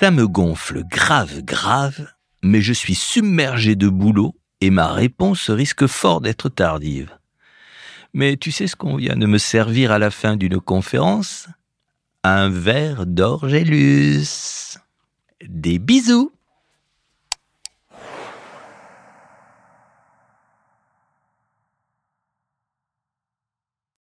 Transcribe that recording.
Ça me gonfle grave, mais je suis submergé de boulot et ma réponse risque fort d'être tardive. Mais tu sais ce qu'on vient de me servir à la fin d'une conférence ? Un verre d'orgelus. Des bisous !